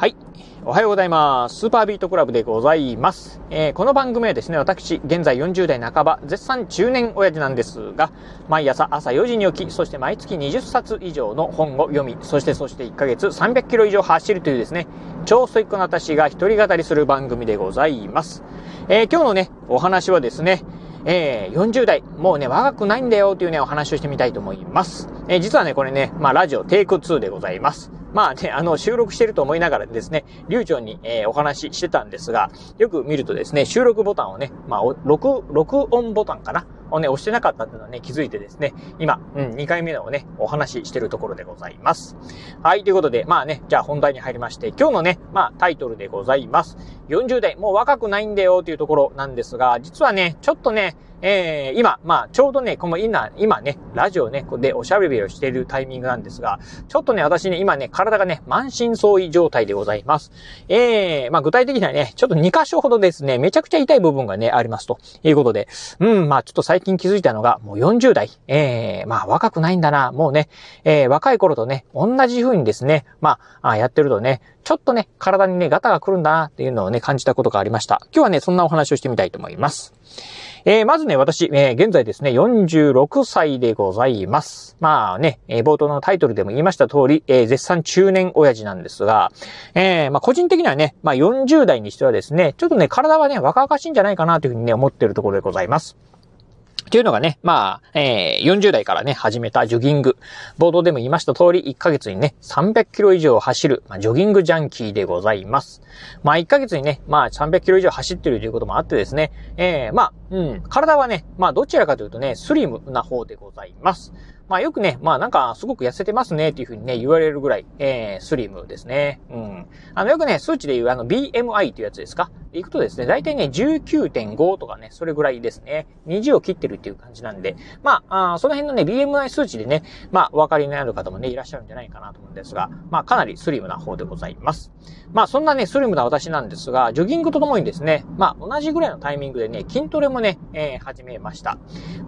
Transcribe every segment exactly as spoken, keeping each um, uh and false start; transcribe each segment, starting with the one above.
はい、おはようございます。スーパービートクラブでございます。えー、この番組はですね、私、現在よんじゅうだいなかば、絶賛中年親父なんですが、毎朝朝よじに起き、そして毎月にじゅっさつ以上の本を読み、そしてそしていっかげつさんびゃくキロ以上走るというですね、超ストイックな私が一人語りする番組でございます。えー、今日のね、お話はですね、えー、よんじゅうだい、もうね、若くないんだよというね、お話をしてみたいと思います。えー、実はね、これね、まあ、ラジオテイクツーでございます。まあね、あの、収録してると思いながらですね、流暢に、えー、お話ししてたんですが、よく見るとですね、収録ボタンをね、まあ、録、録音ボタンかなをね、押してなかったっていうのはね、気づいてですね、今、うん、にかいめのね、お話ししてるところでございます。はい、ということで、まあね、じゃあ本題に入りまして、今日のね、まあタイトルでございます。よんじゅう代、もう若くないんだよというところなんですが、実はね、ちょっとね、えー、今、まあ、ちょうどね、この今、今ね、ラジオね、でおしゃべりをしているタイミングなんですが、ちょっとね、私ね、今ね、体がね、満身創痍状態でございます。えー、まあ、具体的にはね、ちょっとにかしょほどですね、めちゃくちゃ痛い部分がね、ありますということで、うん、まあ、ちょっと最近気づいたのが、もうよんじゅうだい、えー、まあ、若くないんだな、もうね、えー、若い頃とね、同じ風にですね、まあ、やってるとね、ちょっとね、体にね、ガタが来るんだな、っていうのをね、感じたことがありました。今日はね、そんなお話をしてみたいと思います。えー、まずね、私、えー、現在ですね、よんじゅうろくさいでございます。まあね、えー、冒頭のタイトルでも言いました通り、えー、絶賛中年親父なんですが、えー、まあ個人的にはね、まあよんじゅうだいにしてはですね、ちょっとね、体はね、若々しいんじゃないかなというふうにね、思っているところでございます。というのがね、まあ、えー、よんじゅうだいからね、始めたジョギング。冒頭でも言いました通り、いっかげつにね、さんびゃくキロ以上走る、まあ、ジョギングジャンキーでございます。まあ、いっかげつにね、まあ、さんびゃくキロ以上走ってるということもあってですね、えー、まあ、うん、体はね、まあ、どちらかというとね、スリムな方でございます。まあ、よくね、まあ、なんか、すごく痩せてますね、っていうふうにね、言われるぐらい、えー、スリムですね。うん。あの、よくね、数値でいう、あの、ビーエムアイ というやつですか。いくとですね、だいたいね、じゅうきゅうてんご とかね、それぐらいですね。にじゅうを切ってるっていう感じなんで、まあ、あその辺のね、ビーエムアイ 数値でね、まあ、お分かりになる方もね、いらっしゃるんじゃないかなと思うんですが、まあ、かなりスリムな方でございます。まあ、そんなね、スリムな私なんですが、ジョギングとともにですね、まあ、同じぐらいのタイミングでね、筋トレもね、えー、始めました。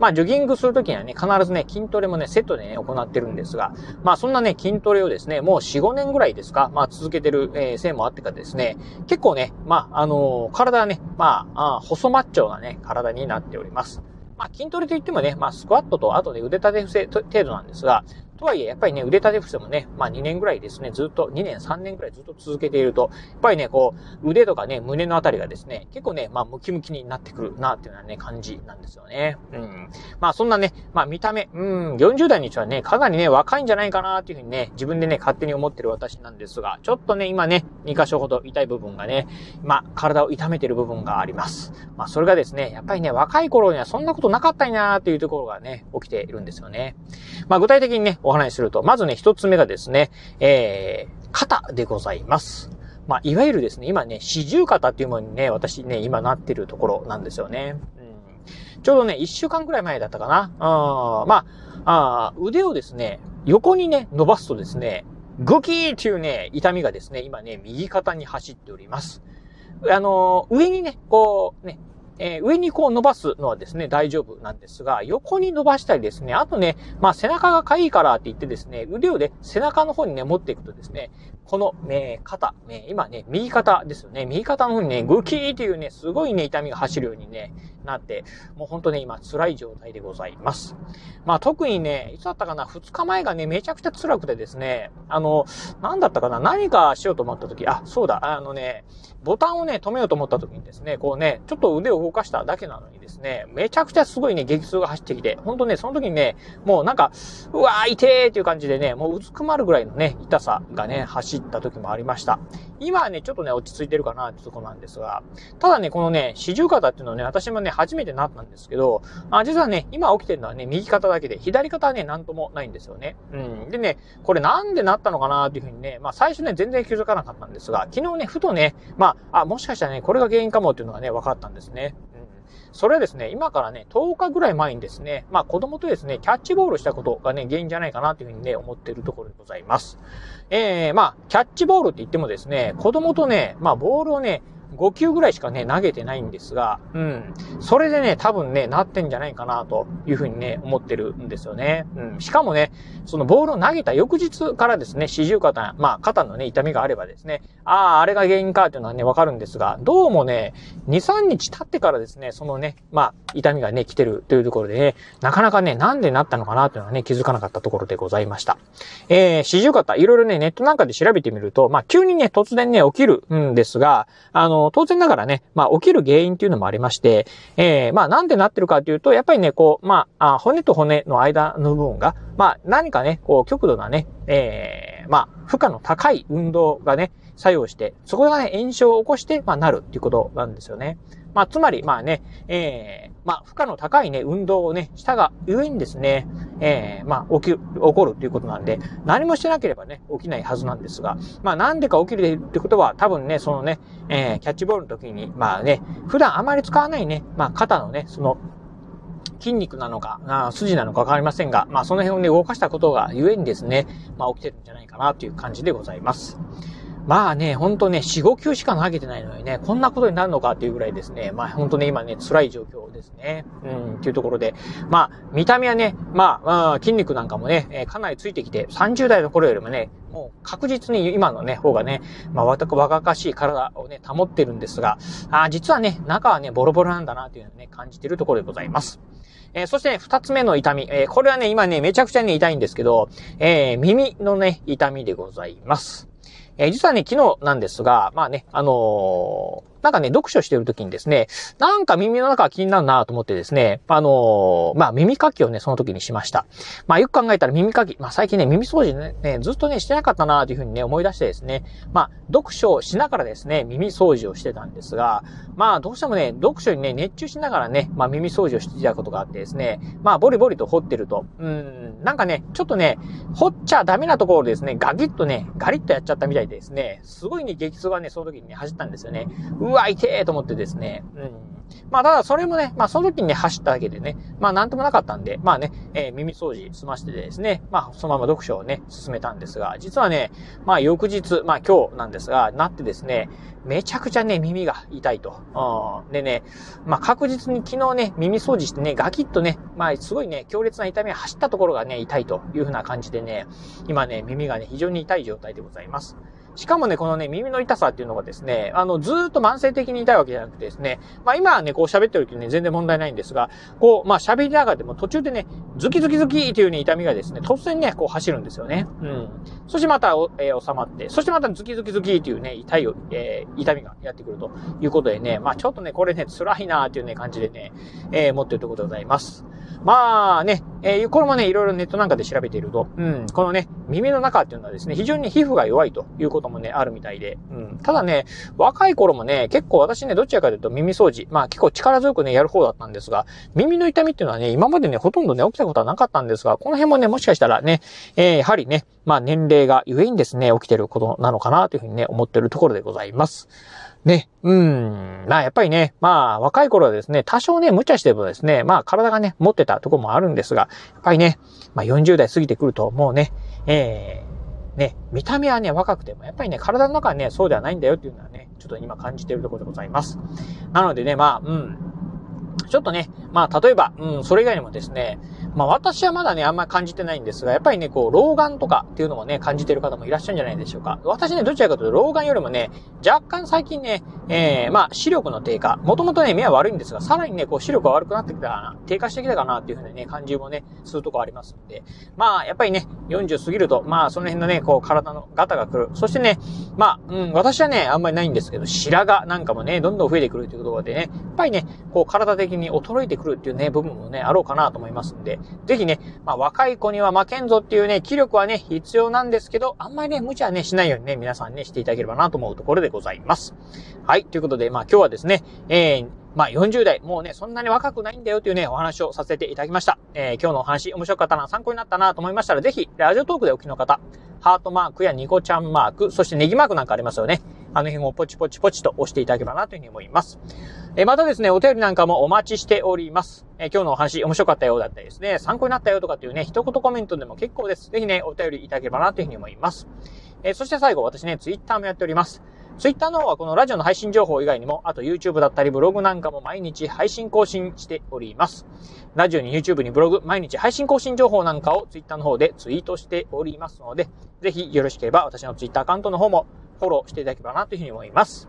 まあ、ジョギングするときにはね、必ずね、筋トレもね、セットでね、行ってるんですが、まあ、そんなね、筋トレをですね、もうよん、ごねんぐらいですか、まあ、続けてる、えー、せいもあってかですね、結構ね、まあ、あのー、体はね、まあ、あ細マッチョなね、体になっております。まあ、筋トレといってもね、まあ、スクワットと、あとね、腕立て伏せ程度なんですが、とはいえ、やっぱりね、腕立て伏せもね、まあにねんぐらいですね、ずっと、にねん、さんねんぐらいずっと続けていると、やっぱりね、こう、腕とかね、胸のあたりがですね、結構ね、まあムキムキになってくるなっていうようなね、感じなんですよね。うん。まあそんなね、まあ見た目、うん、よんじゅうだいにしてはね、かなりね、若いんじゃないかなっていうふうにね、自分でね、勝手に思ってる私なんですが、ちょっとね、今ね、にかしょほど痛い部分がね、まあ体を痛めてる部分があります。まあそれがですね、やっぱりね、若い頃にはそんなことなかったんやーっていうところがね、起きているんですよね。まあ具体的にね、お話しすると、まずね、一つ目がですね、えー、肩でございます。まあ、いわゆるですね、今ね、四十肩っていうものにね、私ね、今なってるところなんですよね。うん、ちょうどね、一週間くらい前だったかな。あまああ、腕をですね、横にね、伸ばすとですね、グキーっていうね、痛みがですね、今ね、右肩に走っております。あのー、上にね、こう、ね、えー、上にこう伸ばすのはですね、大丈夫なんですが、横に伸ばしたりですね、あとね、まあ背中がかゆいからって言ってですね、腕をね、背中の方にね、持っていくとですね、この、えー、肩、えー、今ね、右肩ですよね、右肩の方にね、グキーっていうね、すごいね、痛みが走るようにね、なって、もうほんとね、今辛い状態でございます。まあ特にね、いつだったかな、ふつかまえがね、めちゃくちゃ辛くてですね、あの、なんだったかな、何かしようと思った時、あ、そうだ、あのね、ボタンをね、止めようと思った時にですね、こうね、ちょっと腕を動かしただけなのにですね、めちゃくちゃすごいね、激痛が走ってきて、ほんとね、その時にね、もうなんか、うわー、痛ーっていう感じでね、もううずくまるぐらいのね、痛さがね、走った時もありました。今はね、ちょっとね、落ち着いてるかなってとこなんですが、ただね、このね、四十肩っていうのはね、私もね、初めてなったんですけど、あ、実はね、今起きてるのはね、右肩だけで、左肩はね、なんともないんですよね。うん。でね、これなんでなったのかなっていうふうにね、まあ最初ね、全然気づかなかったんですが、昨日ね、ふとね、まあ、あ、もしかしたらね、これが原因かもっていうのがね、分かったんですね。それはですね、今からね、とおかぐらい前にですね、まあ子供とですね、キャッチボールしたことがね、原因じゃないかなというふうにね、思っているところでございます。えー、まあ、キャッチボールって言ってもですね、子供とね、まあボールをね、ご球ぐらいしかね投げてないんですが、うん、それでね多分ねなってんじゃないかなというふうにね思ってるんですよね、うん、しかもねそのボールを投げた翌日からですね四十肩、まあ肩のね痛みがあればですねあああれが原因かというのはねわかるんですが、どうもね にさんにち経ってからですねそのねまあ痛みがね来てるというところでねなかなかねなんでなったのかなというのはね気づかなかったところでございました。えー、四十肩いろいろねネットなんかで調べてみるとまあ急にね突然ね起きるんですが、あの当然ながらねまあ起きる原因っていうのもありまして、えー、まあなんでなってるかというとやっぱりねこうまあ骨と骨の間の部分がまあ何かねこう極度なね、えー、まあ負荷の高い運動がね作用してそこがね炎症を起こしてまあなるっていうことなんですよね。まあつまりまあね、えー、まあ負荷の高いね運動をねしたがゆえにですね、えー、まあ起き起こるということなんで何もしてなければね起きないはずなんですが、まあなんでか起きるってことは多分ねそのね、えー、キャッチボールの時にまあね普段あまり使わないねまあ肩のねその筋肉なのかな筋なのかわかりませんが、まあその辺をね動かしたことがゆえにですねまあ起きてるんじゃないかなという感じでございます。まあね、ほんとね、よん、ごきゅうしか投げてないのにね、こんなことになるのかっていうぐらいですね、まあほんとね、今ね、辛い状況ですね。うん、っていうところで、まあ、見た目はね、まあ、まあ、筋肉なんかもね、えー、かなりついてきて、さんじゅうだいの頃よりもね、もう確実に今のね、方がね、まあ、わたく若々しい体をね、保ってるんですが、あ実はね、中はね、ボロボロなんだなというのをね、感じているところでございます。えー、そしてね、二つ目の痛み、えー、これはね、今ね、めちゃくちゃね、痛いんですけど、えー、耳のね、痛みでございます。えー、実はね、昨日なんですが、まあね、あのー、なんかね、読書してるときにですね、なんか耳の中が気になるなと思ってですね、あのー、まあ耳かきをね、その時にしました。まあよく考えたら耳かき、まあ最近ね、耳掃除ね、ねずっとね、してなかったなというふうにね、思い出してですね、まあ読書をしながらですね、耳掃除をしてたんですが、まあどうしてもね、読書にね、熱中しながらね、まあ耳掃除をしていたことがあってですね、まあボリボリと掘ってると、うーん、なんかね、ちょっとね、掘っちゃダメなところでですね、ガキッとね、ガリッとやっちゃったみたいでですね、すごいね、激痛がね、その時にね、走ったんですよね。ううわ、痛えと思ってですね。うん。まあ、ただそれもね、まあ、その時にね、走っただけでね、まあ、なんともなかったんで、まあね、えー、耳掃除済ましてですね、まあ、そのまま読書をね、進めたんですが、実はね、まあ、翌日、まあ、今日なんですが、なってですね、めちゃくちゃね、耳が痛いと。うん。でね、まあ、確実に昨日ね、耳掃除してね、ガキッとね、まあ、すごいね、強烈な痛みが走ったところがね、痛いというふうな感じでね、今ね、耳がね、非常に痛い状態でございます。しかもね、このね、耳の痛さっていうのがですね、あの、ずーっと慢性的に痛いわけじゃなくてですね、まあ今はね、こう喋ってる時にね、全然問題ないんですが、こう、まあ喋りながらでも途中でね、ズキズキズキというね、痛みがですね、突然ね、こう走るんですよね。うん。そしてまた、えー、収まって、そしてまたズキズキズキというね、痛い、えー、痛みがやってくるということでね、まあちょっとね、これね、辛いなーっていうね、感じでね、えー、持っているところでございます。まあね、えー、これもね、いろいろネットなんかで調べていると、うん、このね、耳の中っていうのはですね、非常に皮膚が弱いということもね、あるみたいで、うん、ただね、若い頃もね、結構私ね、どちらかというと耳掃除、まあ結構力強くね、やる方だったんですが、耳の痛みっていうのはね、今までね、ほとんどね、起きたことはなかったんですが、この辺もね、もしかしたらね、えー、やはりね、まあ年齢がゆえにですね、起きてることなのかなというふうにね、思ってるところでございます。ね、うん、まあやっぱりね、まあ若い頃はですね、多少ね、無茶してもですね、まあ体がね、持ってたところもあるんですが、やっぱりね、まあよんじゅうだい過ぎてくると、もうね、えー、ね、見た目はね、若くても、やっぱりね、体の中はね、そうではないんだよっていうのはね、ちょっと今感じているところでございます。なのでね、まあ、うん、ちょっとね、まあ例えば、うん、それ以外にもですね、まあ私はまだね、あんまり感じてないんですが、やっぱりね、こう、老眼とかっていうのもね、感じてる方もいらっしゃるんじゃないでしょうか。私ね、どちらかというと、老眼よりもね、若干最近ね、えー、まあ視力の低下、もともとね、目は悪いんですが、さらにね、こう、視力が悪くなってきたかな、低下してきたかなっていうふうにね、感じもね、するとこありますんで、まあやっぱりね、よんじゅう過ぎると、まあその辺のね、こう、体のガタが来る。そしてね、まあ、うん、私はね、あんまりないんですけど、白髪なんかもね、どんどん増えてくるということでね、やっぱりね、こう、体的に衰えてくるっていうね、部分もね、あろうかなと思いますんで、ぜひね、まあ若い子には負けんぞっていうね、気力はね、必要なんですけど、あんまりね、無茶ね、しないようにね、皆さんね、していただければなと思うところでございます。はい、ということで、まあ今日はですね、えー、まあよんじゅうだい、もうね、そんなに若くないんだよというね、お話をさせていただきました。えー、今日のお話、面白かったな、参考になったなと思いましたら、ぜひ、ラジオトークでお聞きの方、ハートマークやニコちゃんマーク、そしてネギマークなんかありますよね。あの辺をポチポチポチと押していただければなというふうに思います。えー、またですね、お便りなんかもお待ちしております。えー、今日のお話面白かったようだったりですね、参考になったよとかっていうね、一言コメントでも結構です。ぜひね、お便りいただければなというふうに思います。えー、そして最後、私ね、ツイッターもやっております。ツイッターの方はこのラジオの配信情報以外にも、あと YouTube だったりブログなんかも毎日配信更新しております。ラジオに YouTube にブログ、毎日配信更新情報なんかをツイッターの方でツイートしておりますので、ぜひよろしければ私のツイッターアカウントの方もフォローしていただければなというふうに思います。